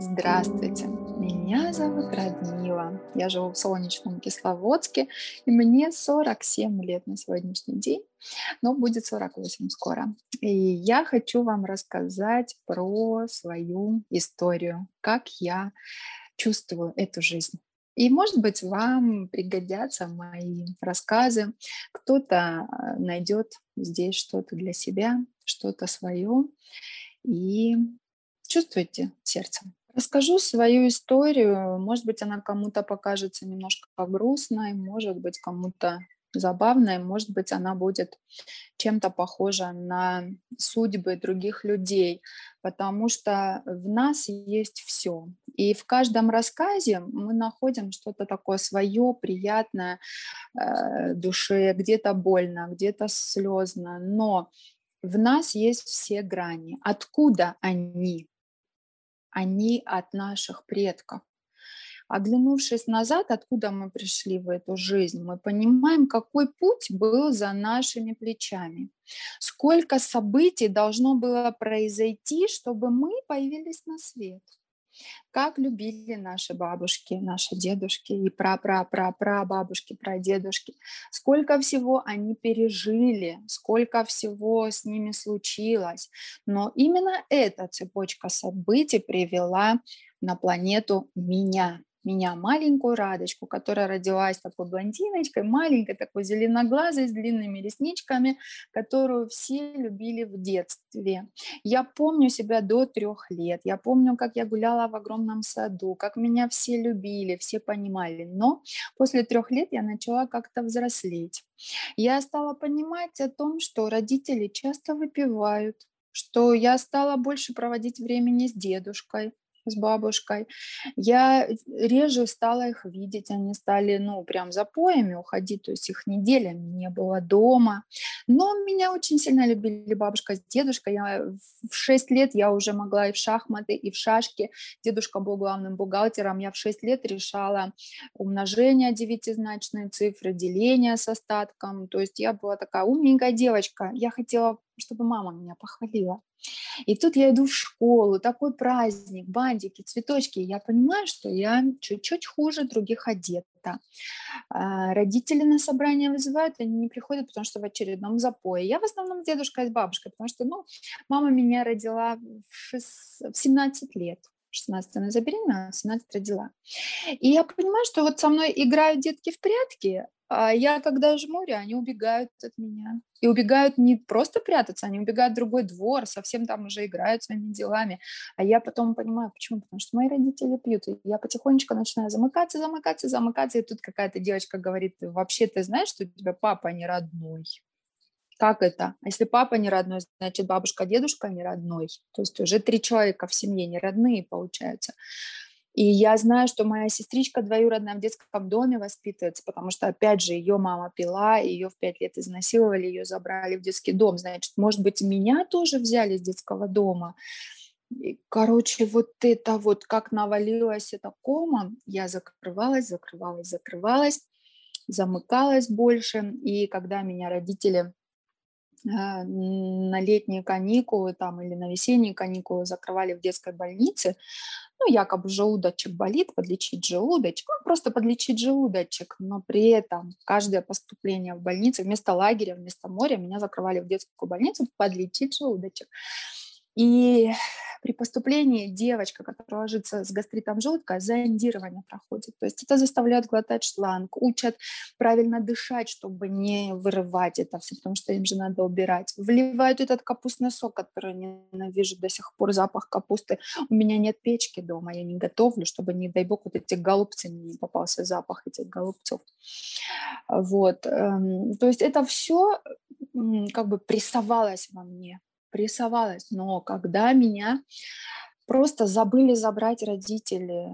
Здравствуйте, меня зовут Радмила, я живу в солнечном Кисловодске, и мне 47 лет на сегодняшний день, но будет 48 скоро. И я хочу вам рассказать про свою историю, как я чувствую эту жизнь. И, может быть, вам пригодятся мои рассказы, кто-то найдет здесь что-то для себя, что-то свое, и чувствуйте сердцем. Расскажу свою историю, может быть, она кому-то покажется немножко грустной, может быть, кому-то забавной, может быть, она будет чем-то похожа на судьбы других людей, потому что в нас есть все. И в каждом рассказе мы находим что-то такое свое, приятное душе, где-то больно, где-то слезно, но в нас есть все грани. Откуда они? Они от наших предков. Оглянувшись назад, откуда мы пришли в эту жизнь, мы понимаем, какой путь был за нашими плечами. Сколько событий должно было произойти, чтобы мы появились на свет. Как любили наши бабушки, наши дедушки и прапрапрапрабабушки, прадедушки. Сколько всего они пережили, сколько всего с ними случилось. Но именно эта цепочка событий привела на планету меня, маленькую Радочку, которая родилась такой блондиночкой, маленькой, такой зеленоглазой, с длинными ресничками, которую все любили в детстве. Я помню себя до 3 лет, я помню, как я гуляла в огромном саду, как меня все любили, все понимали, но после 3 лет я начала как-то взрослеть. Я стала понимать о том, что родители часто выпивают, что я стала больше проводить времени с дедушкой, с бабушкой. Я реже стала их видеть, они стали, прям запоями уходить, то есть их неделями не было дома. Но меня очень сильно любили бабушка с дедушкой. В 6 лет я уже могла и в шахматы, и в шашки. Дедушка был главным бухгалтером. Я в 6 лет решала умножение, девятизначные цифры, деление с остатком. То есть я была такая умненькая девочка. Я хотела, чтобы мама меня похвалила. И тут я иду в школу, такой праздник, бантики, цветочки. Я понимаю, что я чуть-чуть хуже других одета. Родители на собрание вызывают, они не приходят, потому что в очередном запое. Я в основном дедушка и бабушка, потому что, мама меня родила в 17 лет. 16 она забеременела, 17 родила. И я понимаю, что вот со мной играют детки в прятки, а я когда жмурю, они убегают от меня. И убегают не просто прятаться, они убегают в другой двор, совсем там уже играют своими делами. А я потом понимаю, почему? Потому что мои родители пьют. И я потихонечку начинаю замыкаться. И тут какая-то девочка говорит: вообще ты знаешь, что у тебя папа не родной? Как это? А если папа не родной, значит бабушка, дедушка не родной. То есть уже 3 человека в семье не родные получаются. И я знаю, что моя сестричка двоюродная в детском доме воспитывается, потому что, опять же, ее мама пила, ее в 5 лет изнасиловали, ее забрали в детский дом. Значит, может быть, меня тоже взяли из детского дома. И, вот это вот, как навалилось это комом, я закрывалась, замыкалась больше. И когда меня родители на летние каникулы там, или на весенние каникулы закрывали в детской больнице, якобы желудочек болит, подлечить желудочек, просто подлечить желудочек, но при этом каждое поступление в больницу, вместо лагеря, вместо моря, меня закрывали в детскую больницу, подлечить желудочек. И при поступлении девочка, которая ложится с гастритом желудка, зондирование проходит. То есть это заставляют глотать шланг, учат правильно дышать, чтобы не вырывать это все, потому что им же надо убирать. Вливают этот капустный сок, который ненавижу до сих пор, запах капусты. У меня нет печки дома, я не готовлю, чтобы, не дай бог, вот эти голубцы, мне не попался запах этих голубцов. Вот. То есть это все прессовалось во мне. Но когда меня просто забыли забрать родители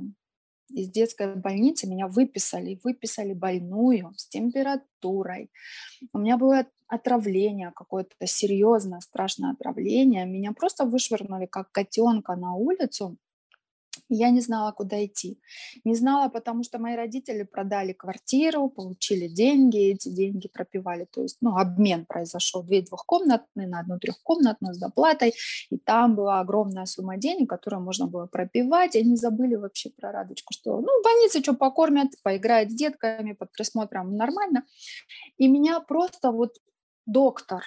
из детской больницы, меня выписали больную с температурой. У меня было отравление какое-то серьезное, страшное отравление. Меня просто вышвырнули как котенка на улицу. Я не знала, куда идти. Не знала, потому что мои родители продали квартиру, получили деньги, эти деньги пропивали. То есть, обмен произошел. 2 двухкомнатные на 1 трехкомнатную с доплатой. И там была огромная сумма денег, которую можно было пропивать. И они забыли вообще про Радочку, что в больнице что покормят, поиграют с детками, под присмотром нормально. И меня просто доктор...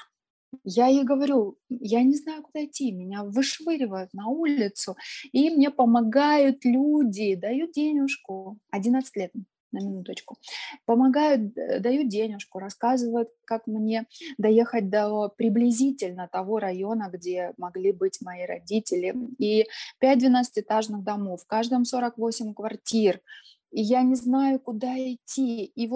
Я ей говорю, я не знаю, куда идти, меня вышвыривают на улицу, и мне помогают люди, дают денежку, 11 лет, на минуточку, помогают, дают денежку, рассказывают, как мне доехать до приблизительно того района, где могли быть мои родители, и 5 12-этажных домов, в каждом 48 квартир, и я не знаю, куда идти, и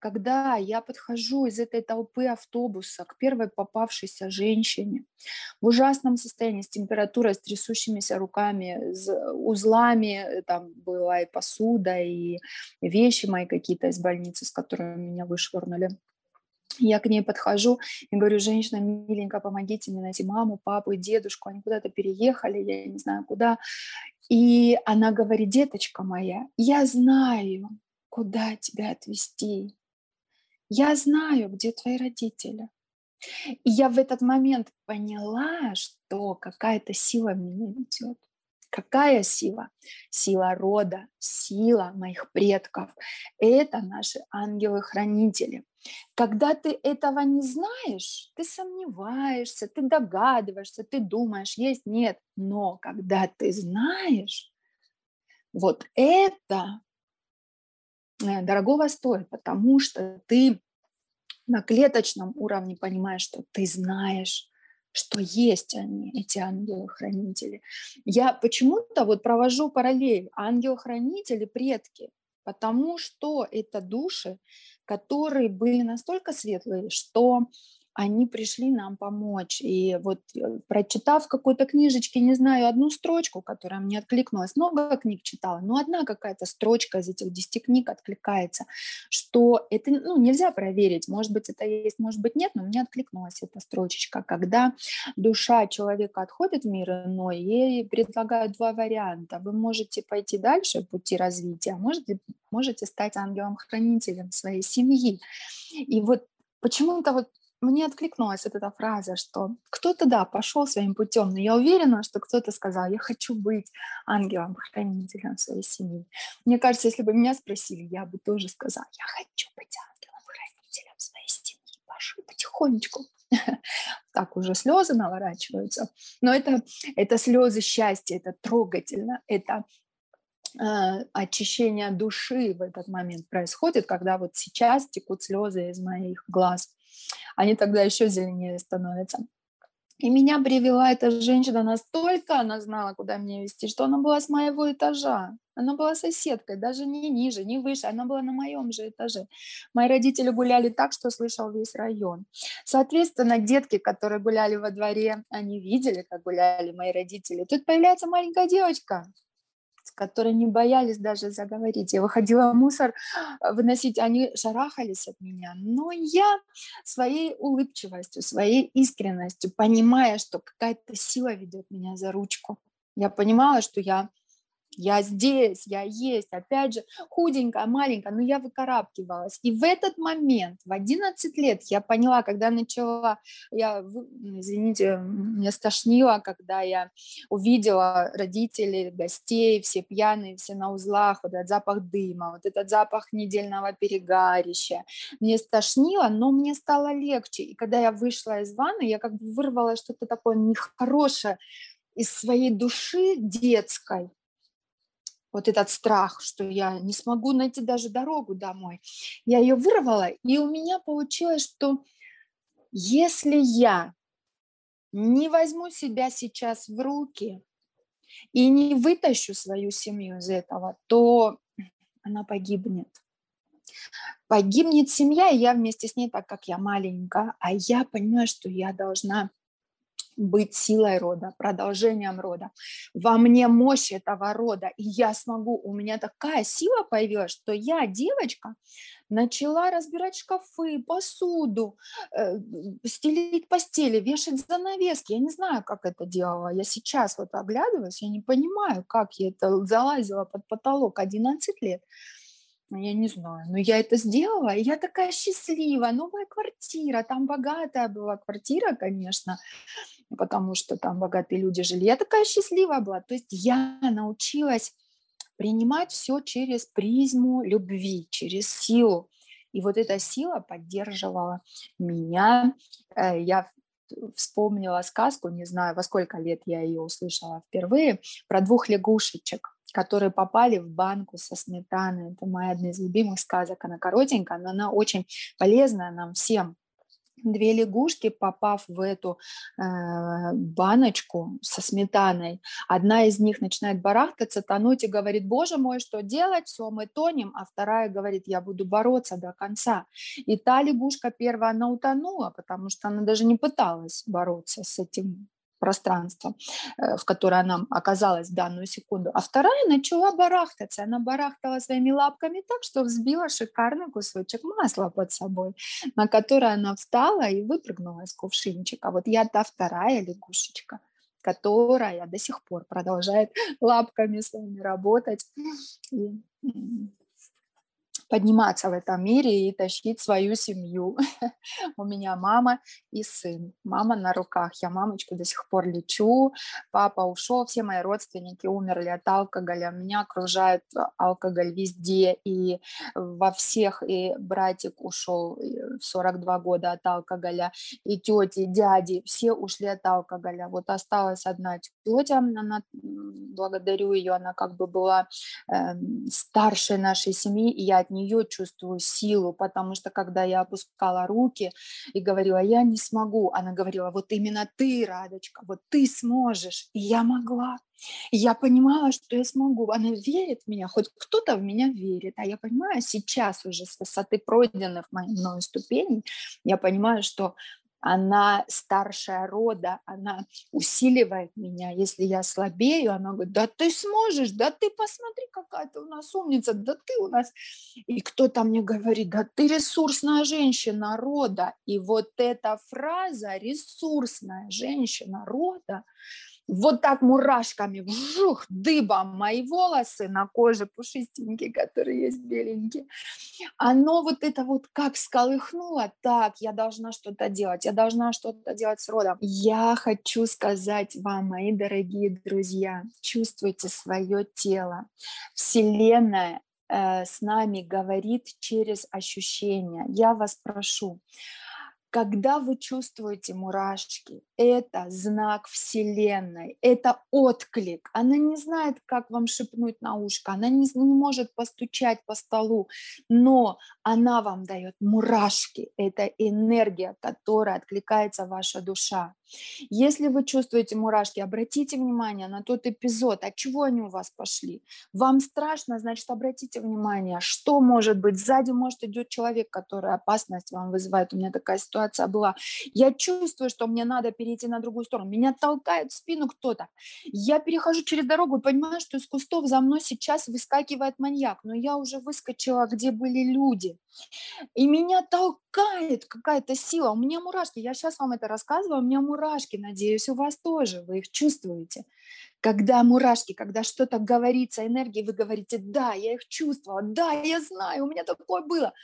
когда я подхожу из этой толпы автобуса к первой попавшейся женщине в ужасном состоянии, с температурой, с трясущимися руками, с узлами, там была и посуда, и вещи мои какие-то из больницы, с которыми меня вышвырнули. Я к ней подхожу и говорю: женщина, миленькая, помогите мне найти маму, папу и дедушку, они куда-то переехали, я не знаю куда. И она говорит: деточка моя, я знаю, куда тебя отвезти. Я знаю, где твои родители. И я в этот момент поняла, что какая-то сила меня ведет. Какая сила? Сила рода, сила моих предков. Это наши ангелы-хранители. Когда ты этого не знаешь, ты сомневаешься, ты догадываешься, ты думаешь, есть, нет. Но когда ты знаешь, это дорогого стоит, потому что ты на клеточном уровне понимаешь, что ты знаешь, что есть они, эти ангелы-хранители. Я почему-то провожу параллель ангел-хранители, предки, потому что это души, которые были настолько светлые, что они пришли нам помочь. И прочитав в какой-то книжечке, не знаю, одну строчку, которая мне откликнулась, много книг читала, но одна какая-то строчка из этих 10 книг откликается, что это нельзя проверить, может быть, это есть, может быть, нет, но мне откликнулась эта строчечка. Когда душа человека отходит в мир иной, ей предлагают 2 варианта. Вы можете пойти дальше по пути развития, можете стать ангелом-хранителем своей семьи. И почему-то мне откликнулась эта фраза, что кто-то, пошел своим путем, но я уверена, что кто-то сказал: я хочу быть ангелом-хранителем своей семьи. Мне кажется, если бы меня спросили, я бы тоже сказала: я хочу быть ангелом-хранителем своей семьи. Пошли потихонечку. Так уже слезы наворачиваются. Но это слезы счастья, это трогательно, это... очищение души в этот момент происходит, когда сейчас текут слезы из моих глаз. Они тогда еще зеленее становятся. И меня привела эта женщина, настолько она знала, куда меня везти, что она была с моего этажа. Она была соседкой, даже не ниже, не выше, она была на моем же этаже. Мои родители гуляли так, что слышал весь район. Соответственно, детки, которые гуляли во дворе, они видели, как гуляли мои родители. Тут появляется маленькая девочка, которые не боялись даже заговорить. Я выходила мусор выносить, они шарахались от меня. Но я своей улыбчивостью, своей искренностью, понимая, что какая-то сила ведет меня за ручку, я понимала, что я здесь, я есть, опять же, худенькая, маленькая, но я выкарабкивалась. И в этот момент, в 11 лет, я поняла, когда начала, меня стошнило, когда я увидела родителей, гостей, все пьяные, все на узлах, этот запах дыма, этот запах недельного перегарища. Мне стошнило, но мне стало легче. И когда я вышла из ванны, я вырвала что-то такое нехорошее из своей души детской. Этот страх, что я не смогу найти даже дорогу домой. Я ее вырвала, и у меня получилось, что если я не возьму себя сейчас в руки и не вытащу свою семью из этого, то она погибнет. Погибнет семья, и я вместе с ней, так как я маленькая, а я понимаю, что я должна быть силой рода, продолжением рода. Во мне мощь этого рода, и я смогу. У меня такая сила появилась, что я, девочка, начала разбирать шкафы, посуду, стелить постели, вешать занавески. Я не знаю, как это делала. Я сейчас вот оглядываюсь, я не понимаю, как я это залазила под потолок 11 лет. Я не знаю, но я это сделала, и я такая счастливая, новая квартира, там богатая была квартира, конечно, потому что там богатые люди жили, я такая счастливая была, то есть я научилась принимать все через призму любви, через силу, и вот эта сила поддерживала меня, я вспомнила сказку, не знаю, во сколько лет я ее услышала впервые, про двух лягушечек, которые попали в банку со сметаной. Это моя одна из любимых сказок. Она коротенькая, но она очень полезная нам всем. Две лягушки, попав в эту баночку со сметаной, одна из них начинает барахтаться, тонуть и говорит: «Боже мой, что делать? Все, мы тонем». А вторая говорит: «Я буду бороться до конца». И та лягушка первая, она утонула, потому что она даже не пыталась бороться с этим пространство, в которое она оказалась в данную секунду. А вторая начала барахтаться. Она барахтала своими лапками так, что взбила шикарный кусочек масла под собой, на который она встала и выпрыгнула из кувшинчика. Вот я та вторая лягушечка, которая до сих пор продолжает лапками своими работать и подниматься в этом мире и тащить свою семью. У меня мама и сын. Мама на руках. Я мамочку до сих пор лечу. Папа ушел. Все мои родственники умерли от алкоголя. Меня окружает алкоголь везде и во всех. И братик ушел в 42 года от алкоголя. И тети, и дяди. Все ушли от алкоголя. Вот осталась одна тетя. Она, благодарю ее, она как бы была старше нашей семьи. И я от нее чувствую силу, потому что когда я опускала руки и говорила: «Я не смогу», она говорила: «Вот именно ты, Радочка, вот ты сможешь». И я могла, и я понимала, что я смогу. Она верит в меня, хоть кто-то в меня верит, а я понимаю сейчас уже с высоты пройденных мной ступеней, я понимаю, что она старшая рода, она усиливает меня. Если я слабею, она говорит: «Да ты сможешь, да ты посмотри, какая ты у нас умница, да ты у нас...» И кто-то мне говорит: «Да ты ресурсная женщина рода». И вот эта фраза «ресурсная женщина рода» вот так мурашками, вжух, дыбом, мои волосы на коже пушистенькие, которые есть беленькие, оно вот это вот как сколыхнуло, так, я должна что-то делать, я должна что-то делать с родом. Я хочу сказать вам, мои дорогие друзья, чувствуйте свое тело. Вселенная с нами говорит через ощущения. Я вас прошу, когда вы чувствуете мурашки, это знак Вселенной, это отклик. Она не знает, как вам шепнуть на ушко, она не может постучать по столу, но она вам дает мурашки. Это энергия, которая откликается ваша душа. Если вы чувствуете мурашки, обратите внимание на тот эпизод, от чего они у вас пошли. Вам страшно, значит, обратите внимание, что может быть. Сзади, может, идет человек, который опасность вам вызывает. У меня такая ситуация была. Я чувствую, что мне надо перейти на другую сторону. Меня толкает в спину кто-то. Я перехожу через дорогу и понимаю, что из кустов за мной сейчас выскакивает маньяк. Но я уже выскочила, где были люди. И меня толкает какая-то сила. У меня мурашки. Я сейчас вам это рассказываю. У меня мурашки. Надеюсь, у вас тоже. Вы их чувствуете. Когда мурашки, когда что-то говорится, энергии, вы говорите: «Да, я их чувствовала, да, я знаю, у меня такое было».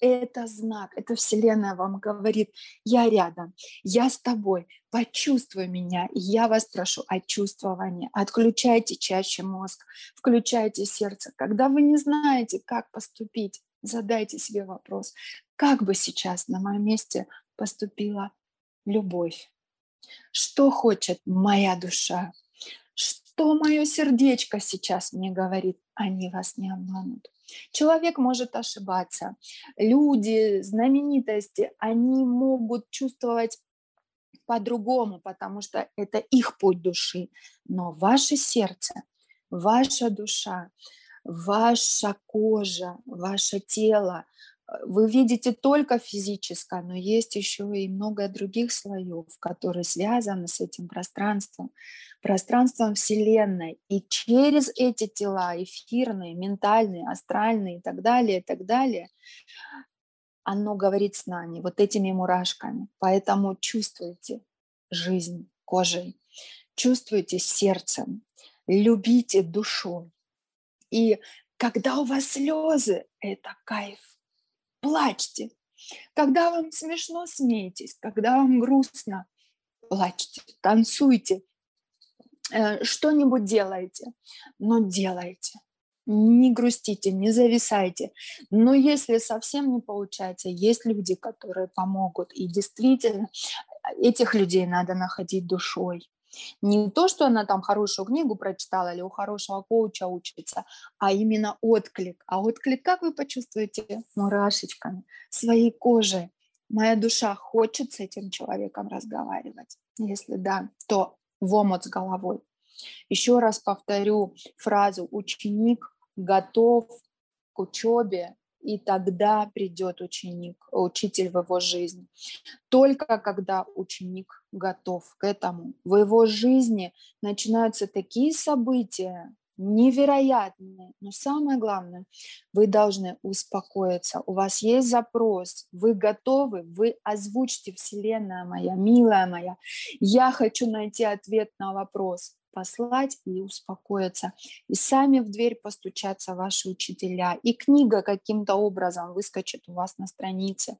Это знак, это Вселенная вам говорит: «Я рядом, я с тобой, почувствуй меня». И я вас прошу о чувствовании. Отключайте чаще мозг, включайте сердце. Когда вы не знаете, как поступить, задайте себе вопрос: как бы сейчас на моем месте поступила любовь? Что хочет моя душа? Что мое сердечко сейчас мне говорит? Они вас не обманут. Человек может ошибаться. Люди, знаменитости, они могут чувствовать по-другому, потому что это их путь души. Но ваше сердце, ваша душа, ваша кожа, ваше тело, Вы видите только физическое, но есть еще и много других слоев, которые связаны с этим пространством, пространством Вселенной. И через эти тела, эфирные, ментальные, астральные и так далее, оно говорит с нами вот этими мурашками. Поэтому чувствуйте жизнь кожей, чувствуйте сердцем, любите душу. И когда у вас слезы, это кайф. Плачьте. Когда вам смешно, смейтесь. Когда вам грустно, плачьте, танцуйте. Что-нибудь делайте, но делайте. Не грустите, не зависайте. Но если совсем не получается, есть люди, которые помогут. И действительно, этих людей надо находить душой. Не то, что она там хорошую книгу прочитала или у хорошего коуча учится, а именно отклик. А отклик, как вы почувствуете? Мурашечками, своей кожей. Моя душа хочет с этим человеком разговаривать. Если да, то в омут с головой. Еще раз повторю фразу: ученик готов к учебе, и тогда придет учитель в его жизнь. Только когда ученик готов к этому. В его жизни начинаются такие события невероятные. Но самое главное, вы должны успокоиться. У вас есть запрос, вы готовы, вы озвучите: Вселенная моя, милая моя, я хочу найти ответ на вопрос. Послать и успокоиться. И сами в дверь постучатся ваши учителя. И книга каким-то образом выскочит у вас на странице.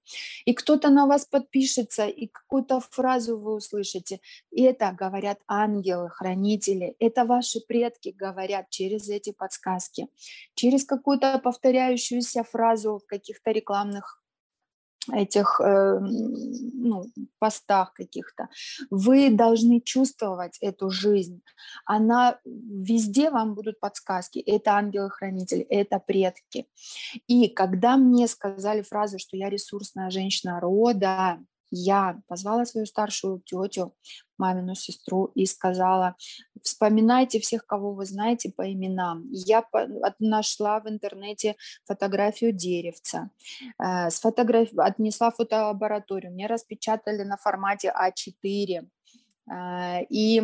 И кто-то на вас подпишется, и какую-то фразу вы услышите. И это говорят ангелы, хранители. Это ваши предки говорят через эти подсказки. Через какую-то повторяющуюся фразу в каких-то рекламных этих постах каких-то. Вы должны чувствовать эту жизнь. Она везде, вам будут подсказки. Это ангелы-хранители, это предки. И когда мне сказали фразу, что я ресурсная женщина рода, я позвала свою старшую тетю, мамину сестру, и сказала: вспоминайте всех, кого вы знаете, по именам. Я нашла в интернете фотографию деревца, отнесла в фотолабораторию, мне распечатали на формате А4, и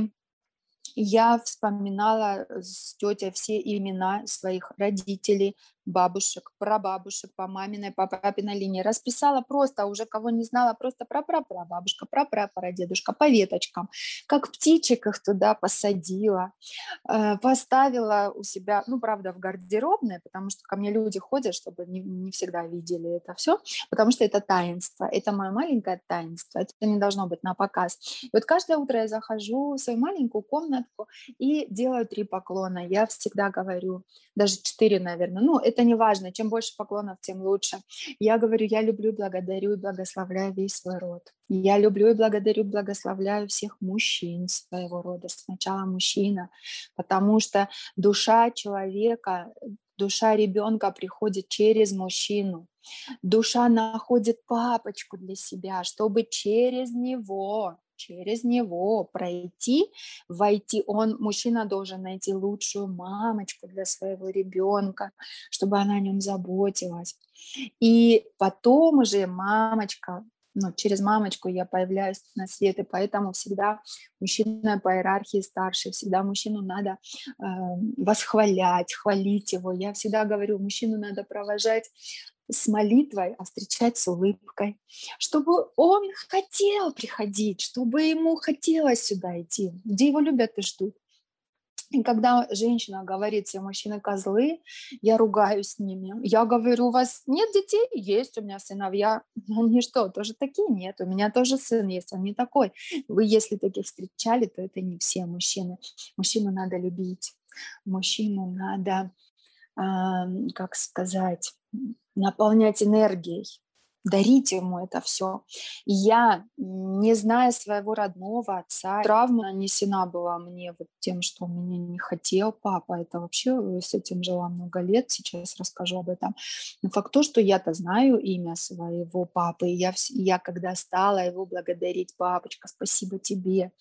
я вспоминала с тетей все имена своих родителей, бабушек, прабабушек по маминой, по папиной линии. Расписала просто, уже кого не знала, просто прапрапрабабушка, прапрапрадедушка по веточкам. Как птичек их туда посадила. Поставила у себя, правда, в гардеробной, потому что ко мне люди ходят, чтобы не всегда видели это все, потому что это таинство, это мое маленькое таинство, это не должно быть на показ. И вот каждое утро я захожу в свою маленькую комнатку и делаю 3 поклона. Я всегда говорю, даже 4, наверное, это не важно, чем больше поклонов, тем лучше. Я говорю: я люблю, благодарю и благословляю весь свой род. Я люблю и благодарю, благословляю всех мужчин своего рода. Сначала мужчина, потому что душа человека, душа ребенка приходит через мужчину. Душа находит папочку для себя, чтобы через него пройти, войти. Мужчина должен найти лучшую мамочку для своего ребенка, чтобы она о нем заботилась. И потом уже мамочка, через мамочку я появляюсь на свет, и поэтому всегда мужчина по иерархии старше, всегда мужчину надо восхвалять, хвалить его. Я всегда говорю: мужчину надо провожать с молитвой, а встречать с улыбкой, чтобы он хотел приходить, чтобы ему хотелось сюда идти, где его любят и ждут. И когда женщина говорит: все мужчины козлы, я ругаюсь с ними. Я говорю: у вас нет детей? Есть у меня сыновья. Они что, тоже такие? Нет, у меня тоже сын есть, он не такой. Вы, если таких встречали, то это не все мужчины. Мужчину надо любить, мужчину надо, наполнять энергией, дарите ему это все. И я, не зная своего родного отца, травма нанесена была мне вот тем, что у меня не хотел папа. Это вообще с этим жила много лет, сейчас расскажу об этом. Но факт то, что я-то знаю имя своего папы, я когда стала его благодарить: папочка, спасибо тебе,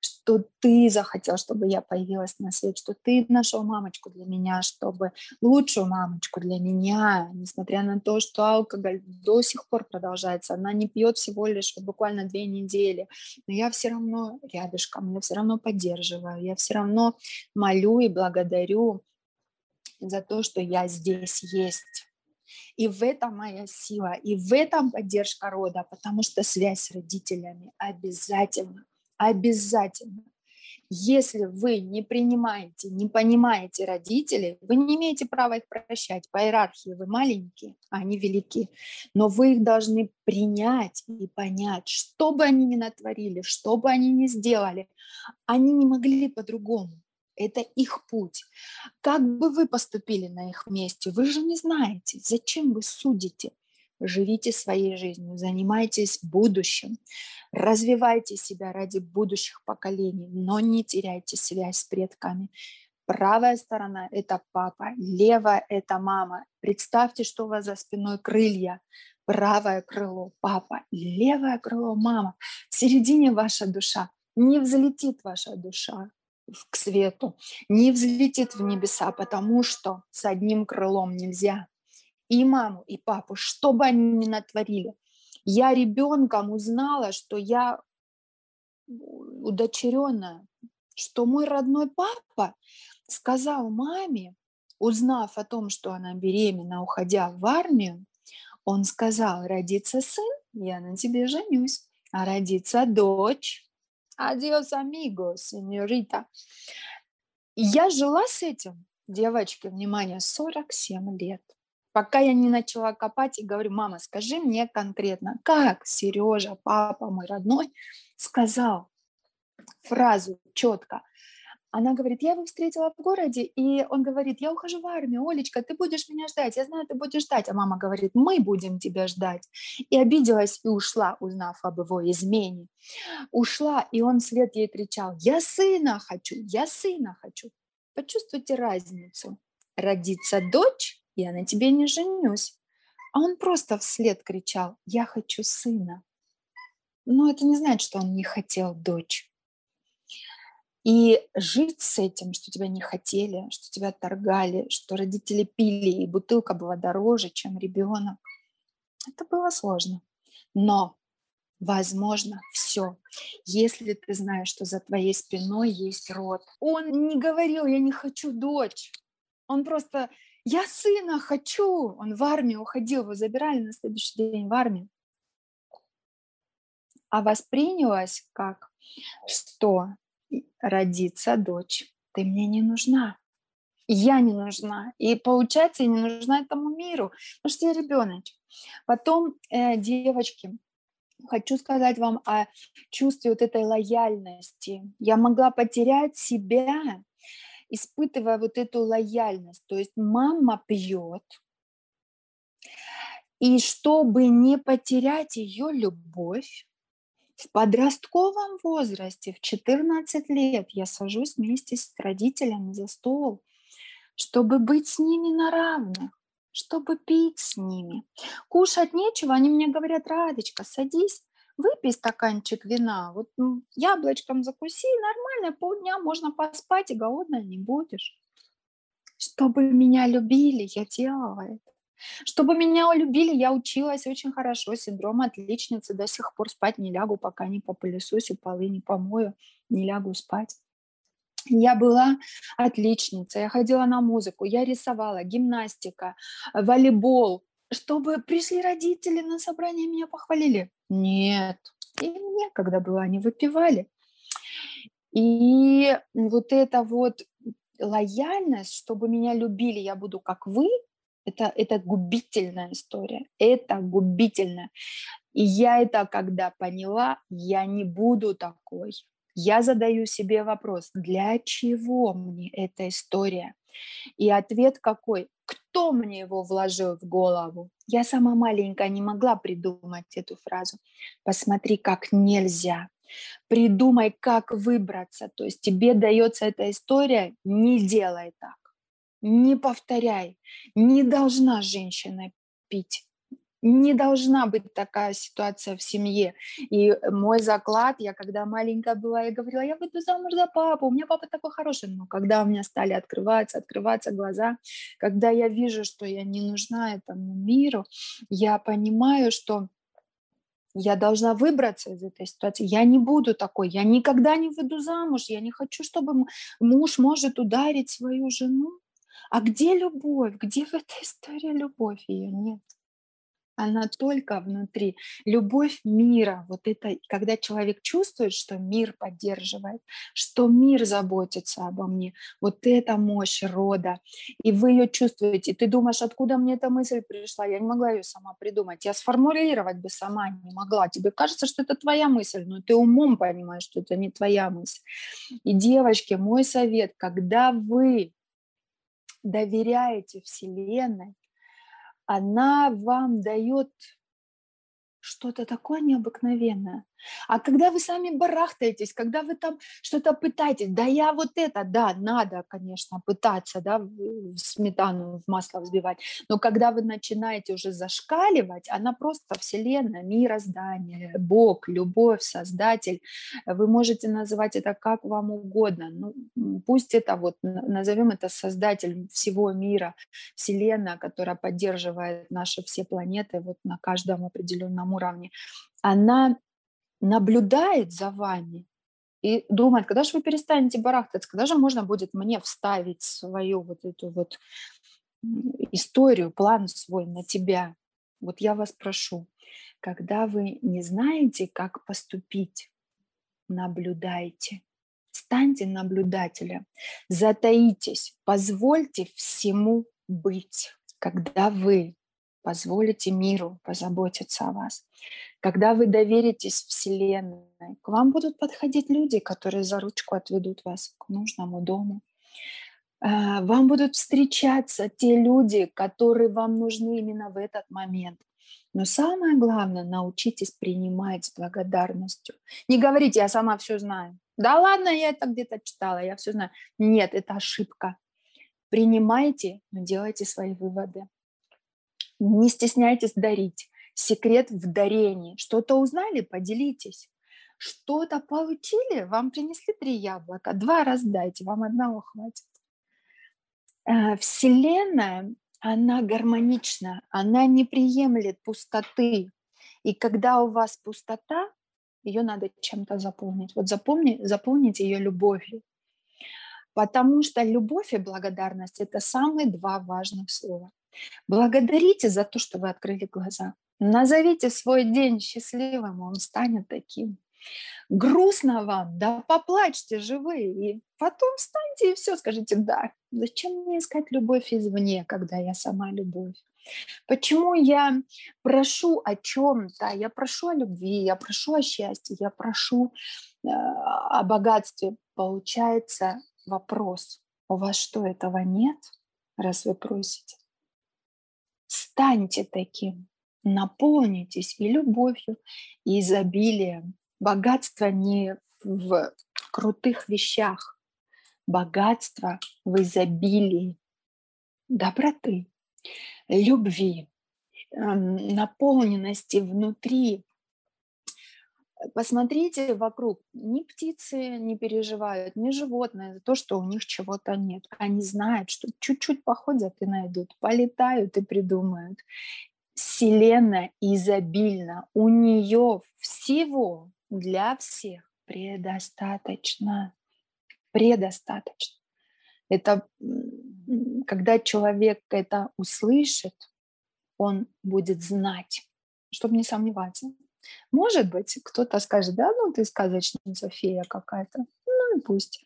что ты захотел, чтобы я появилась на свет, что ты нашел мамочку для меня, чтобы лучшую мамочку для меня, несмотря на то, что алкоголь до сих пор продолжается, она не пьет всего лишь буквально 2 недели, но я все равно рядышком, я все равно поддерживаю, я все равно молю и благодарю за то, что я здесь есть. И в этом моя сила, и в этом поддержка рода, потому что связь с родителями обязательно, обязательно. Если вы не принимаете, не понимаете родителей, вы не имеете права их прощать. По иерархии вы маленькие, а они велики. Но вы их должны принять и понять, что бы они ни натворили, что бы они ни сделали, они не могли по-другому. Это их путь. Как бы вы поступили на их месте? Вы же не знаете, зачем вы судите. Живите своей жизнью, занимайтесь будущим, развивайте себя ради будущих поколений, но не теряйте связь с предками. Правая сторона – это папа, левая – это мама. Представьте, что у вас за спиной крылья. Правое крыло – папа, левое крыло – мама. В середине ваша душа. Не взлетит ваша душа к свету, не взлетит в небеса, потому что с одним крылом нельзя. И маму, и папу, что бы они ни натворили. Я ребенком узнала, что я удочеренная, что мой родной папа сказал маме, узнав о том, что она беременна, уходя в армию, он сказал: родится сын, я на тебе женюсь, а родится дочь. Adios, amigo, señorita. Я жила с этим, девочки, внимание, 47 лет. Пока я не начала копать и говорю: мама, скажи мне конкретно, как Сережа, папа мой родной, сказал фразу четко. Она говорит: я его встретила в городе, и он говорит: я ухожу в армию, Олечка, ты будешь меня ждать, я знаю, ты будешь ждать. А мама говорит: мы будем тебя ждать. И обиделась, и ушла, узнав об его измене. Ушла, и он вслед ей кричал: я сына хочу, я сына хочу. Почувствуйте разницу. Родится дочь, я на тебе не женюсь. А он просто вслед кричал: я хочу сына. Но это не значит, что он не хотел дочь. И жить с этим, что тебя не хотели, что тебя торгали, что родители пили, и бутылка была дороже, чем ребенок, это было сложно. Но возможно все, если ты знаешь, что за твоей спиной есть род. Он не говорил: я не хочу дочь. Он просто... Я сына хочу! Он в армию уходил, его забирали на следующий день в армию. А воспринялось как, что родится дочь, ты мне не нужна. Я не нужна. И получается, я не нужна этому миру, потому что я ребеночек. Потом, девочки, хочу сказать вам о чувстве вот этой лояльности. Я могла потерять себя, испытывая вот эту лояльность. То есть мама пьет, и чтобы не потерять ее любовь, в подростковом возрасте, в 14 лет, я сажусь вместе с родителями за стол, чтобы быть с ними на равных, чтобы пить с ними. Кушать нечего, они мне говорят: Радочка, садись, выпей стаканчик вина, вот яблочком закуси, нормально, полдня можно поспать, и голодная не будешь. Чтобы меня любили, я делала это. Чтобы меня любили, я училась очень хорошо, синдром отличницы, до сих пор спать не лягу, пока не попылесосю, полы не помою, не лягу спать. Я была отличница, я ходила на музыку, я рисовала, гимнастика, волейбол. Чтобы пришли родители на собрание, меня похвалили. Нет. И мне, когда было, они выпивали. И вот эта вот лояльность, чтобы меня любили, я буду как вы, это губительная история. Это губительно. И я это, когда поняла, я не буду такой. Я задаю себе вопрос: для чего мне эта история? И ответ какой? Кто мне его вложил в голову? Я сама маленькая не могла придумать эту фразу. Посмотри, как нельзя. Придумай, как выбраться. То есть тебе дается эта история, не делай так. Не повторяй. Не должна женщина пить. Не должна быть такая ситуация в семье. И мой заклад, я когда маленькая была, я говорила, я выйду замуж за папу, у меня папа такой хороший. Но когда у меня стали открываться глаза, когда я вижу, что я не нужна этому миру, я понимаю, что я должна выбраться из этой ситуации. Я не буду такой, я никогда не выйду замуж, я не хочу, чтобы муж может ударить свою жену. А где любовь? Где в этой истории любовь? Ее нет. Она только внутри. Любовь мира, вот это, когда человек чувствует, что мир поддерживает, что мир заботится обо мне, вот это мощь рода, и вы ее чувствуете. Ты думаешь, откуда мне эта мысль пришла? Я не могла ее сама придумать, я сформулировать бы сама не могла. Тебе кажется, что это твоя мысль, но ты умом понимаешь, что это не твоя мысль. И, девочки, мой совет, когда вы доверяете Вселенной, она вам дает что-то такое необыкновенное. А когда вы сами барахтаетесь, когда вы там что-то пытаетесь, да я вот это, да, надо, конечно, пытаться, да, сметану в масло взбивать, но когда вы начинаете уже зашкаливать, она просто Вселенная, мироздание, Бог, любовь, Создатель, вы можете называть это как вам угодно, ну, пусть это вот, назовем это Создатель всего мира, Вселенная, которая поддерживает наши все планеты вот на каждом определенном уровне, она наблюдает за вами и думает, когда же вы перестанете барахтаться, когда же можно будет мне вставить свою вот эту вот историю, план свой на тебя. Вот я вас прошу, когда вы не знаете, как поступить, наблюдайте, станьте наблюдателем, затаитесь, позвольте всему быть, когда вы позволите миру позаботиться о вас. Когда вы доверитесь Вселенной, к вам будут подходить люди, которые за ручку отведут вас к нужному дому. Вам будут встречаться те люди, которые вам нужны именно в этот момент. Но самое главное, научитесь принимать с благодарностью. Не говорите, я сама все знаю. Да ладно, я это где-то читала, я все знаю. Нет, это ошибка. Принимайте, но делайте свои выводы. Не стесняйтесь дарить. Секрет в дарении. Что-то узнали, поделитесь. Что-то получили, вам принесли 3 яблока. 2 раздайте, вам одного хватит. Вселенная, она гармонична, она не приемлет пустоты. И когда у вас пустота, ее надо чем-то заполнить. Вот заполните ее любовью. Потому что любовь и благодарность – это самые 2 важных слова. Благодарите за то, что вы открыли глаза. Назовите свой день счастливым, он станет таким. Грустно вам, да поплачьте живые, и потом встаньте и все, скажите, да, зачем мне искать любовь извне, когда я сама любовь? Почему я прошу о чем-то, я прошу о любви, я прошу о счастье, я прошу о богатстве? Получается вопрос, у вас что, этого нет, раз вы просите? Станьте таким, наполнитесь и любовью, и изобилием. Богатство не в крутых вещах, богатство в изобилии доброты, любви, наполненности внутри. Посмотрите вокруг, ни птицы не переживают, ни животные за то, что у них чего-то нет. Они знают, что чуть-чуть походят и найдут, полетают и придумают. Вселенная изобильна, у нее всего для всех предостаточно. Предостаточно. Это когда человек это услышит, он будет знать, чтобы не сомневаться. Может быть, кто-то скажет, да, ну ты сказочница, фея какая-то, ну и пусть.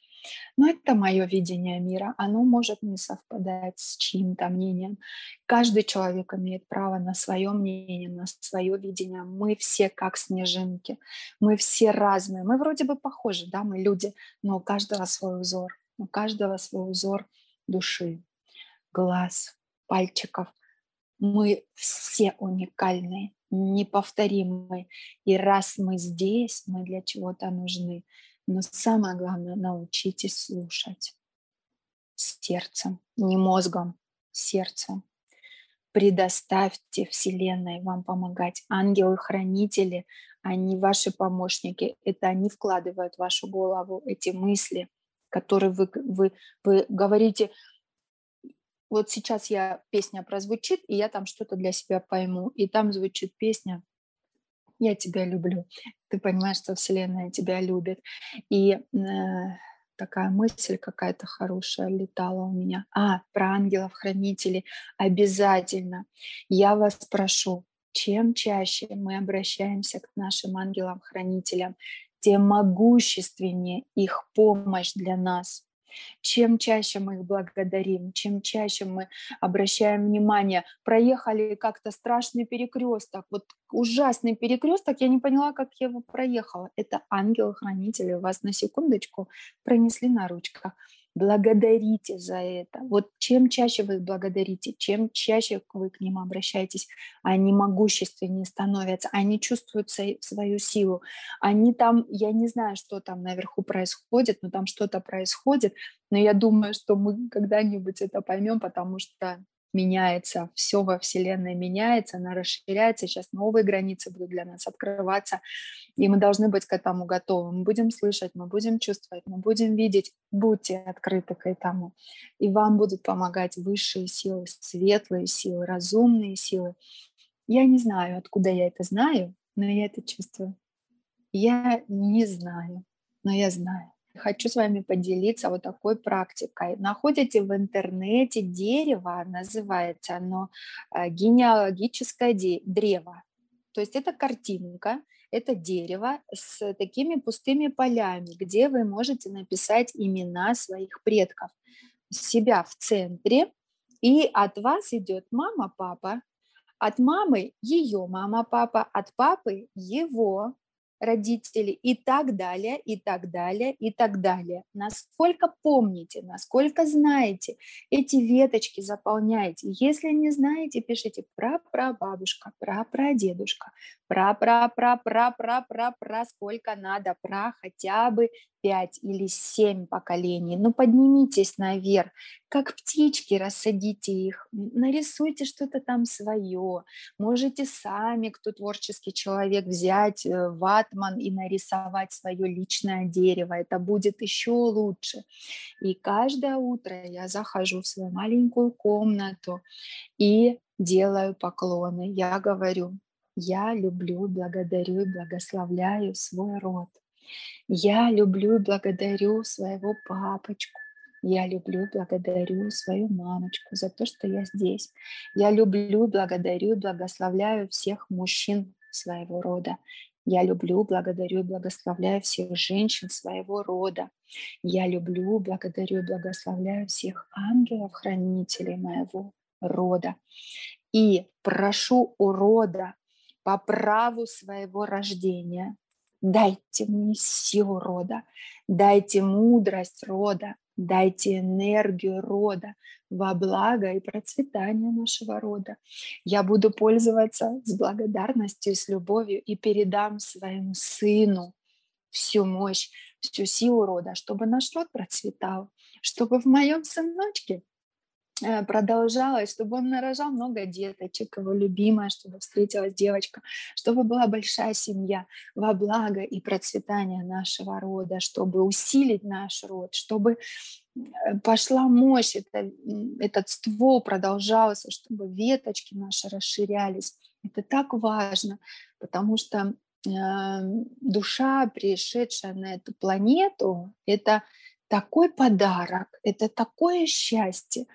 Но это мое видение мира, оно может не совпадать с чьим-то мнением. Каждый человек имеет право на свое мнение, на свое видение. Мы все как снежинки, мы все разные. Мы вроде бы похожи, да, мы люди, но у каждого свой узор души, глаз, пальчиков. Мы все уникальны, неповторимы. И раз мы здесь, мы для чего-то нужны. Но самое главное, научитесь слушать сердцем, не мозгом, сердцем. Предоставьте Вселенной вам помогать. Ангелы-хранители, они ваши помощники. Это они вкладывают в вашу голову эти мысли, которые вы говорите. Вот сейчас песня прозвучит, и я там что-то для себя пойму. И там звучит песня «Я тебя люблю». Ты понимаешь, что Вселенная тебя любит. И такая мысль какая-то хорошая летала у меня. Про ангелов-хранителей. Обязательно. Я вас прошу, чем чаще мы обращаемся к нашим ангелам-хранителям, тем могущественнее их помощь для нас. Чем чаще мы их благодарим, чем чаще мы обращаем внимание. Проехали как-то страшный перекресток, вот ужасный перекресток, я не поняла, как я его проехала. Это ангелы-хранители вас на секундочку пронесли на ручках. Благодарите за это. Вот чем чаще вы их благодарите, чем чаще вы к ним обращаетесь, они могущественнее становятся, они чувствуют свою силу. Они там, я не знаю, что там наверху происходит, но там что-то происходит, но я думаю, что мы когда-нибудь это поймем, потому что меняется, все во Вселенной меняется, она расширяется, сейчас новые границы будут для нас открываться, и мы должны быть к этому готовы. Мы будем слышать, мы будем чувствовать, мы будем видеть. Будьте открыты к этому. И вам будут помогать высшие силы, светлые силы, разумные силы. Я не знаю, откуда я это знаю, но я это чувствую. Я не знаю, но я знаю. Хочу с вами поделиться вот такой практикой. Находите в интернете дерево, называется оно генеалогическое древо. То есть это картинка, это дерево с такими пустыми полями, где вы можете написать имена своих предков. Себя в центре, и от вас идет мама, папа, от мамы ее мама, папа, от папы его родители, и так далее, и так далее, и так далее. Насколько помните, насколько знаете, эти веточки заполняйте. Если не знаете, пишите пра-пра-бабушка, пра-пра-дедушка, пра-пра-пра-пра-пра-пра-пра, сколько надо, пра хотя бы 5 или 7 поколений. Ну, поднимитесь наверх, как птички, рассадите их, нарисуйте что-то там свое. Можете сами, кто творческий человек, взять ватман и нарисовать свое личное дерево. Это будет еще лучше. И каждое утро я захожу в свою маленькую комнату и делаю поклоны. Я говорю: я люблю, благодарю и благословляю свой род. Я люблю и благодарю своего папочку. Я люблю и благодарю свою мамочку за то, что я здесь. Я люблю, благодарю и благословляю всех мужчин своего рода. Я люблю, благодарю и благословляю всех женщин своего рода. Я люблю, благодарю и благословляю всех ангелов-хранителей моего рода. И прошу у рода по праву своего рождения: дайте мне силу рода, дайте мудрость рода, дайте энергию рода во благо и процветание нашего рода. Я буду пользоваться с благодарностью и с любовью и передам своему сыну всю мощь, всю силу рода, чтобы наш род процветал, чтобы в моем сыночке продолжалось, чтобы он нарожал много деточек, его любимая, чтобы встретилась девочка, чтобы была большая семья во благо и процветание нашего рода, чтобы усилить наш род, чтобы пошла мощь, этот ствол продолжался, чтобы веточки наши расширялись. Это так важно, потому что душа, пришедшая на эту планету, это такой подарок, это такое счастье.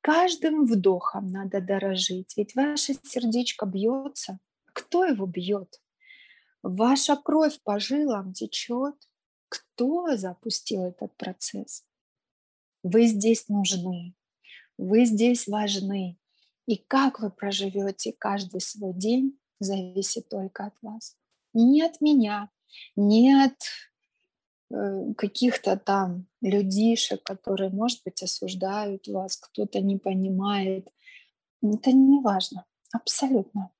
Каждым вдохом надо дорожить, ведь ваше сердечко бьется. Кто его бьет? Ваша кровь по жилам течет. Кто запустил этот процесс? Вы здесь нужны, вы здесь важны. И как вы проживете каждый свой день, зависит только от вас. Не от меня, не от каких-то там людишек, которые, может быть, осуждают вас, кто-то не понимает. Это не важно, абсолютно.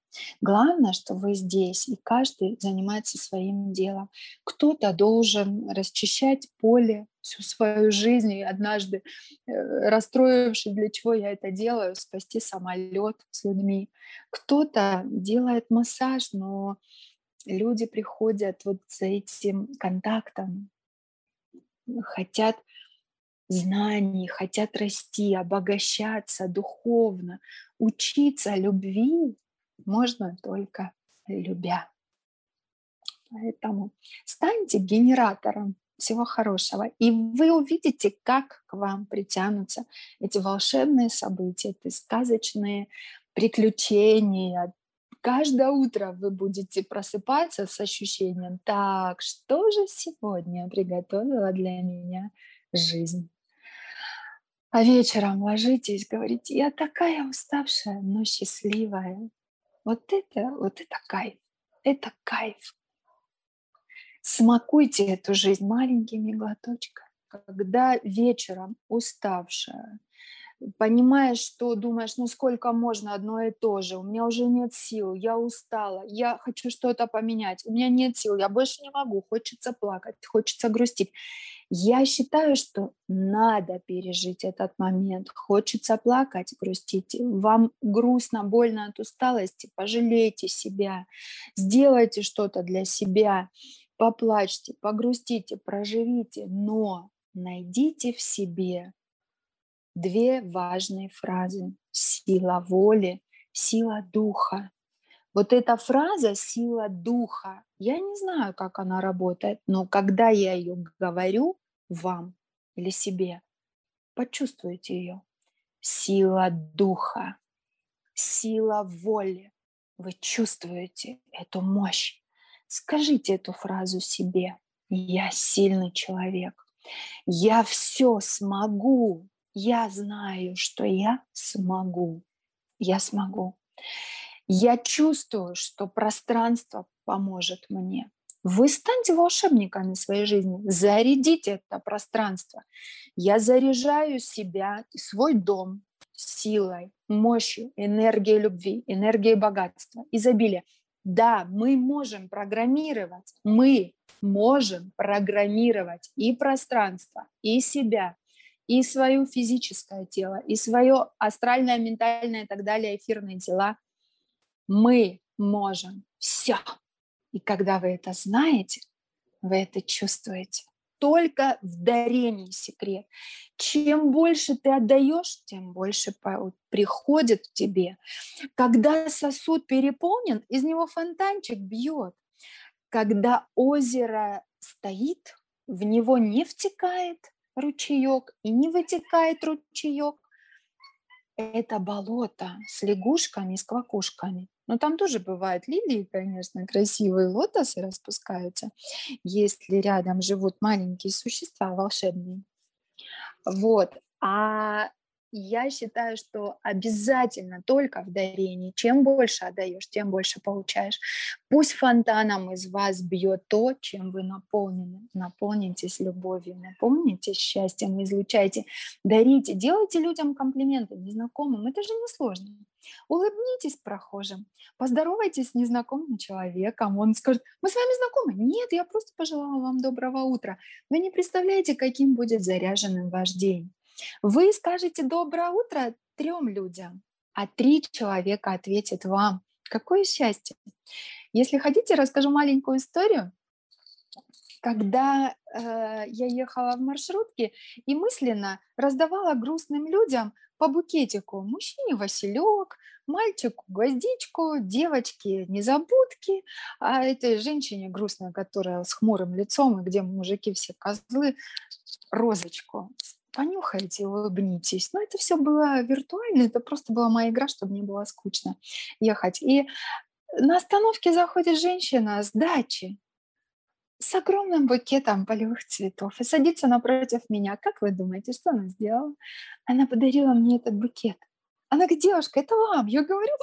Главное, что вы здесь, и каждый занимается своим делом. Кто-то должен расчищать поле всю свою жизнь, и однажды, расстроившись, для чего я это делаю, спасти самолет с людьми. Кто-то делает массаж, но люди приходят вот за этим контактом, хотят знаний, хотят расти, обогащаться духовно, учиться любви. Можно только любя. Поэтому станьте генератором всего хорошего, и вы увидите, как к вам притянутся эти волшебные события, эти сказочные приключения. Каждое утро вы будете просыпаться с ощущением: так, что же сегодня приготовила для меня жизнь? А вечером ложитесь, говорите: я такая уставшая, но счастливая. Вот это кайф, это кайф. Смакуйте эту жизнь маленькими глоточками. Когда вечером уставшая, понимаешь, что думаешь, ну сколько можно одно и то же, у меня уже нет сил, я устала, я хочу что-то поменять, у меня нет сил, я больше не могу, хочется плакать, хочется грустить. Я считаю, что надо пережить этот момент. Хочется плакать, грустить. Вам грустно, больно от усталости? Пожалейте себя. Сделайте что-то для себя. Поплачьте, погрустите, проживите. Но найдите в себе две важные фразы. Сила воли, сила духа. Вот эта фраза «сила духа», я не знаю, как она работает, но когда я ее говорю вам или себе, почувствуйте ее. Сила духа, сила воли. Вы чувствуете эту мощь. Скажите эту фразу себе. Я сильный человек. Я все смогу. Я знаю, что я смогу. Я смогу. Я чувствую, что пространство поможет мне. Вы станьте волшебниками своей жизни. Зарядите это пространство. Я заряжаю себя и свой дом силой, мощью, энергией любви, энергией богатства, изобилия. Да, мы можем программировать и пространство, и себя, и свое физическое тело, и свое астральное, ментальное и так далее, эфирные тела. Мы можем все. И когда вы это знаете, вы это чувствуете. Только в дарении секрет. Чем больше ты отдаешь, тем больше приходит к тебе. Когда сосуд переполнен, из него фонтанчик бьет. Когда озеро стоит, в него не втекает ручеек и не вытекает ручеек. Это болото с лягушками, с квакушками. Но там тоже бывают лилии, конечно, красивые лотосы распускаются, если рядом живут маленькие существа волшебные. Вот. А я считаю, что обязательно только в дарении. Чем больше отдаешь, тем больше получаешь. Пусть фонтаном из вас бьет то, чем вы наполнены. Наполнитесь любовью, наполнитесь счастьем, излучайте, дарите, делайте людям комплименты, незнакомым. Это же не сложно. Улыбнитесь прохожим, поздоровайтесь с незнакомым человеком. Он скажет: мы с вами знакомы? Нет, я просто пожелала вам доброго утра. Вы не представляете, каким будет заряженным ваш день. Вы скажете «доброе утро» 3 людям, а 3 человека ответят вам. Какое счастье! Если хотите, расскажу маленькую историю. Когда я ехала в маршрутке и мысленно раздавала грустным людям по букетику: мужчине василек, мальчику гвоздичку, девочке незабудки, а этой женщине грустной, которая с хмурым лицом, и где мужики все козлы, розочку. Понюхайте, улыбнитесь. Но это все было виртуально, это просто была моя игра, чтобы не было скучно ехать. И на остановке заходит женщина с дачи с огромным букетом полевых цветов и садится напротив меня. Как вы думаете, что она сделала? Она подарила мне этот букет. Она говорит: девушка, это вам. Я говорю: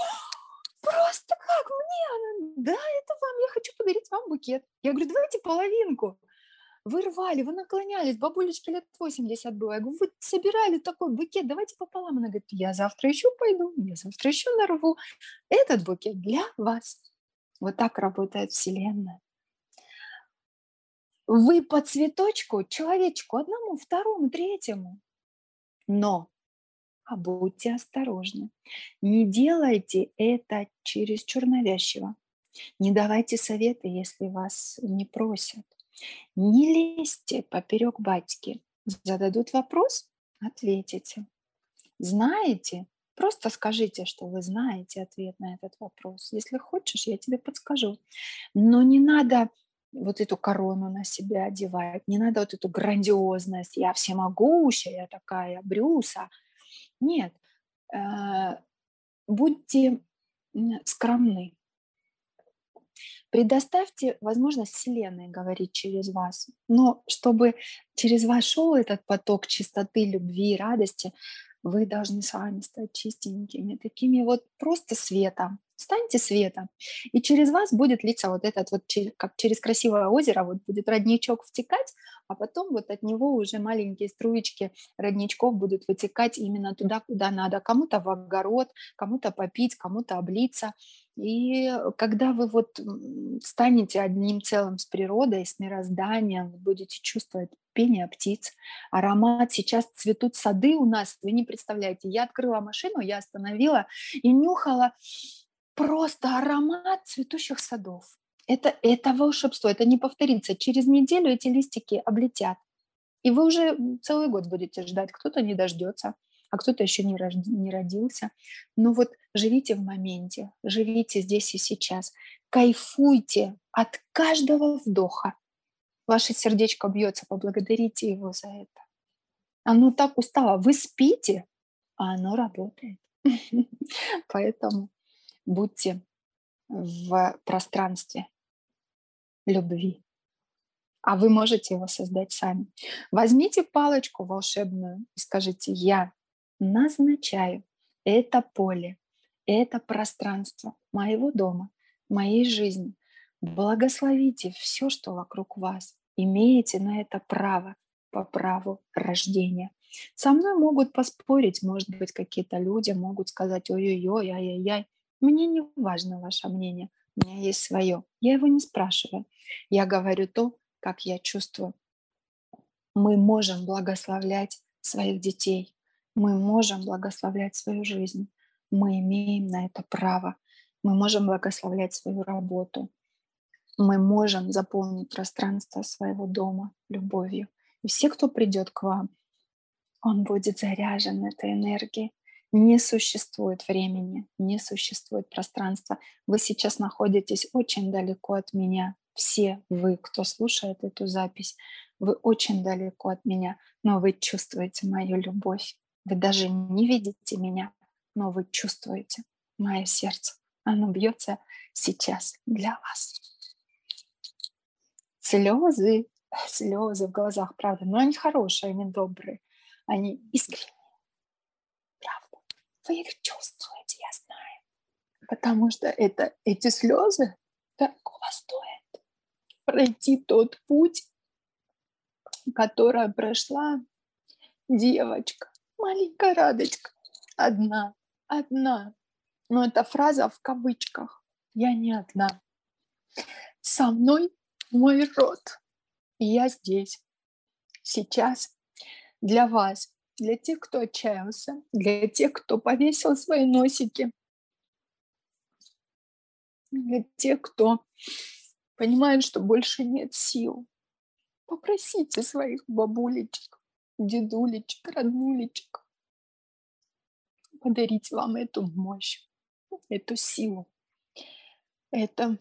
просто как мне? Она: да, это вам, я хочу подарить вам букет. Я говорю: давайте половинку. Вы рвали, вы наклонялись, бабулечке лет 80 было. Я говорю, вы собирали такой букет, давайте пополам. Она говорит, я завтра еще пойду, я завтра еще нарву. Этот букет для вас. Вот так работает Вселенная. Вы по цветочку, человечку, одному, второму, третьему. Но будьте осторожны. Не делайте это чересчур навязчиво. Не давайте советы, если вас не просят. Не лезьте поперек батьки. Зададут вопрос, ответите. Знаете? Просто скажите, что вы знаете ответ на этот вопрос. Если хочешь, я тебе подскажу. Но не надо вот эту корону на себя одевать, не надо вот эту грандиозность. Я всемогущая, я такая Брюса. Нет, будьте скромны. Предоставьте возможность Вселенной говорить через вас, но чтобы через вас шел этот поток чистоты, любви и радости, вы должны сами стать чистенькими, такими вот просто светом. Станьте светом, и через вас будет литься вот этот вот, как через красивое озеро, вот будет родничок втекать, а потом вот от него уже маленькие струечки родничков будут вытекать именно туда, куда надо. Кому-то в огород, кому-то попить, кому-то облиться. И когда вы вот станете одним целым с природой, с мирозданием, вы будете чувствовать пение птиц, аромат. Сейчас цветут сады у нас, вы не представляете. Я открыла машину, я остановила и нюхала просто аромат цветущих садов. Это волшебство, это не повторится. Через неделю эти листики облетят. И вы уже целый год будете ждать. Кто-то не дождется, а кто-то еще не родился. Но вот живите в моменте, живите здесь и сейчас. Кайфуйте от каждого вдоха. Ваше сердечко бьется, поблагодарите его за это. Оно так устало. Вы спите, а оно работает. Поэтому будьте в пространстве любви, а вы можете его создать сами. Возьмите палочку волшебную и скажите: я назначаю это поле, это пространство моего дома, моей жизни. Благословите все, что вокруг вас. Имеете на это право по праву рождения. Со мной могут поспорить, может быть, какие-то люди могут сказать: ой-ой-ой, ай-яй-яй. Мне не важно ваше мнение, у меня есть свое. Я его не спрашиваю. Я говорю то, как я чувствую. Мы можем благословлять своих детей. Мы можем благословлять свою жизнь. Мы имеем на это право. Мы можем благословлять свою работу. Мы можем заполнить пространство своего дома любовью. И все, кто придет к вам, он будет заряжен этой энергией. Не существует времени, не существует пространства. Вы сейчас находитесь очень далеко от меня. Все вы, кто слушает эту запись, вы очень далеко от меня, но вы чувствуете мою любовь. Вы даже не видите меня, но вы чувствуете мое сердце. Оно бьется сейчас для вас. Слезы, слезы в глазах, правда, но они хорошие, они добрые, они искренние. Вы их чувствуете, я знаю. Потому что эти слезы дорого стоят. Пройти тот путь, который прошла девочка, маленькая Радочка. Одна. Но эта фраза в кавычках. Я не одна. Со мной мой род. И я здесь. Сейчас для вас. Для тех, кто отчаялся, для тех, кто повесил свои носики, для тех, кто понимает, что больше нет сил, попросите своих бабулечек, дедулечек, роднулечек подарить вам эту мощь, эту силу, эту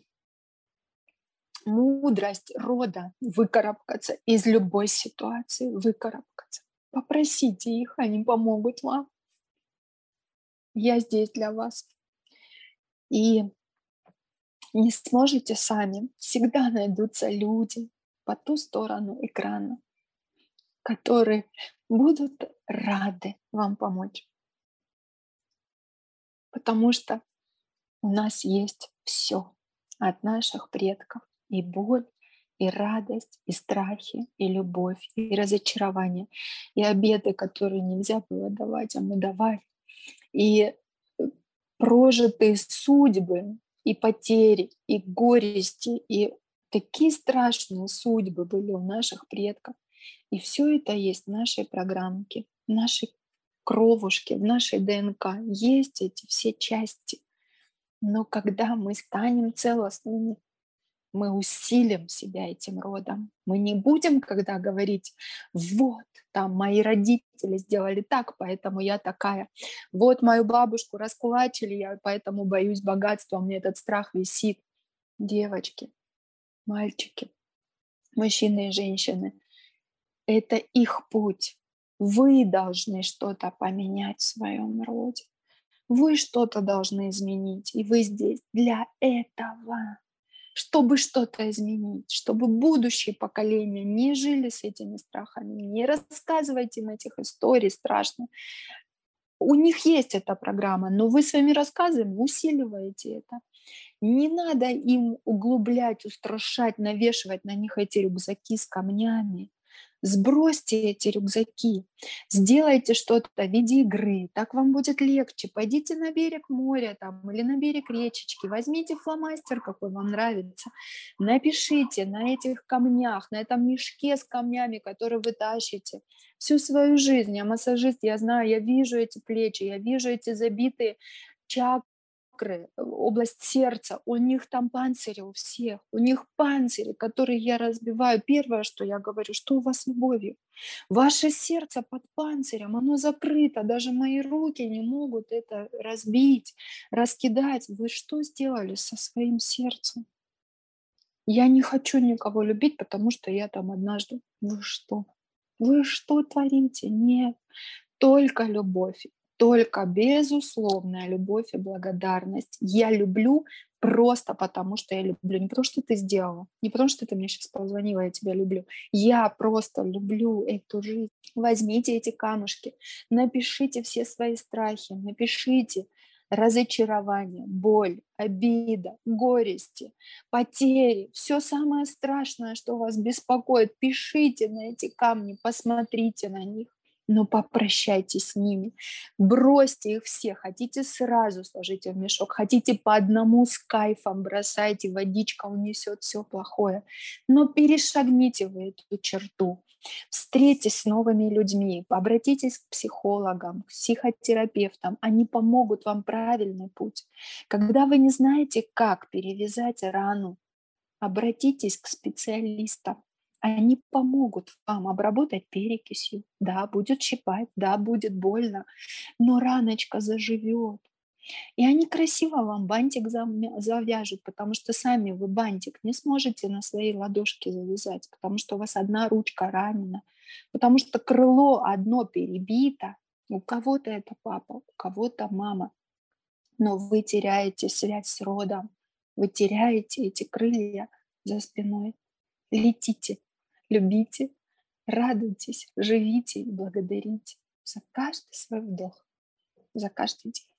мудрость рода выкарабкаться из любой ситуации, выкарабкаться. Попросите их, они помогут вам. Я здесь для вас. И не сможете сами. Всегда найдутся люди по ту сторону экрана, которые будут рады вам помочь. Потому что у нас есть все от наших предков. И боль, и радость, и страхи, и любовь, и разочарование, и обеты, которые нельзя было давать, а мы давали, и прожитые судьбы, и потери, и горести, и такие страшные судьбы были у наших предков. И все это есть в нашей программке, в нашей кровушке, в нашей ДНК. Есть эти все части. Но когда мы станем целостными, мы усилим себя этим родом. Мы не будем, когда говорить, вот, там мои родители сделали так, поэтому я такая. Вот мою бабушку раскулачили, я поэтому боюсь богатства, у меня этот страх висит. Девочки, мальчики, мужчины и женщины, это их путь. Вы должны что-то поменять в своем роде. Вы что-то должны изменить, и вы здесь для этого. Чтобы что-то изменить, чтобы будущие поколения не жили с этими страхами, не рассказывайте им этих историй страшных. У них есть эта программа, но вы своими рассказами усиливаете это. Не надо им углублять, устрашать, навешивать на них эти рюкзаки с камнями. Сбросьте эти рюкзаки, сделайте что-то в виде игры, так вам будет легче. Пойдите на берег моря там, или на берег речечки, возьмите фломастер, какой вам нравится, напишите на этих камнях, на этом мешке с камнями, который вы тащите всю свою жизнь. Я массажист, я знаю, я вижу эти плечи, я вижу эти забитые чакры, область сердца, у них там панцири у всех, у них панцири, которые я разбиваю. Первое, что я говорю, что у вас с любовью? Ваше сердце под панцирем, оно закрыто, даже мои руки не могут это разбить, раскидать. Вы что сделали со своим сердцем? Я не хочу никого любить, потому что я там однажды. Вы что? Вы что творите? Нет, только любовь. Только безусловная любовь и благодарность. Я люблю просто потому, что я люблю. Не потому, что ты сделала, не потому, что ты мне сейчас позвонила, я тебя люблю. Я просто люблю эту жизнь. Возьмите эти камушки, напишите все свои страхи, напишите разочарование, боль, обида, горести, потери, все самое страшное, что вас беспокоит. Пишите на эти камни, посмотрите на них. Но попрощайтесь с ними, бросьте их все, хотите сразу сложите в мешок, хотите по одному с кайфом бросайте, водичка унесет все плохое, но перешагните вы эту черту, встретитесь с новыми людьми, обратитесь к психологам, к психотерапевтам, они помогут вам правильный путь. Когда вы не знаете, как перевязать рану, обратитесь к специалистам. Они помогут вам обработать перекисью. Да, будет щипать, да, будет больно, но раночка заживет. И они красиво вам бантик завяжут, потому что сами вы бантик не сможете на своей ладошке завязать, потому что у вас одна ручка ранена, потому что крыло одно перебито. У кого-то это папа, у кого-то мама. Но вы теряете связь с родом, вы теряете эти крылья за спиной. Летите. Любите, радуйтесь, живите и благодарите за каждый свой вдох, за каждый день.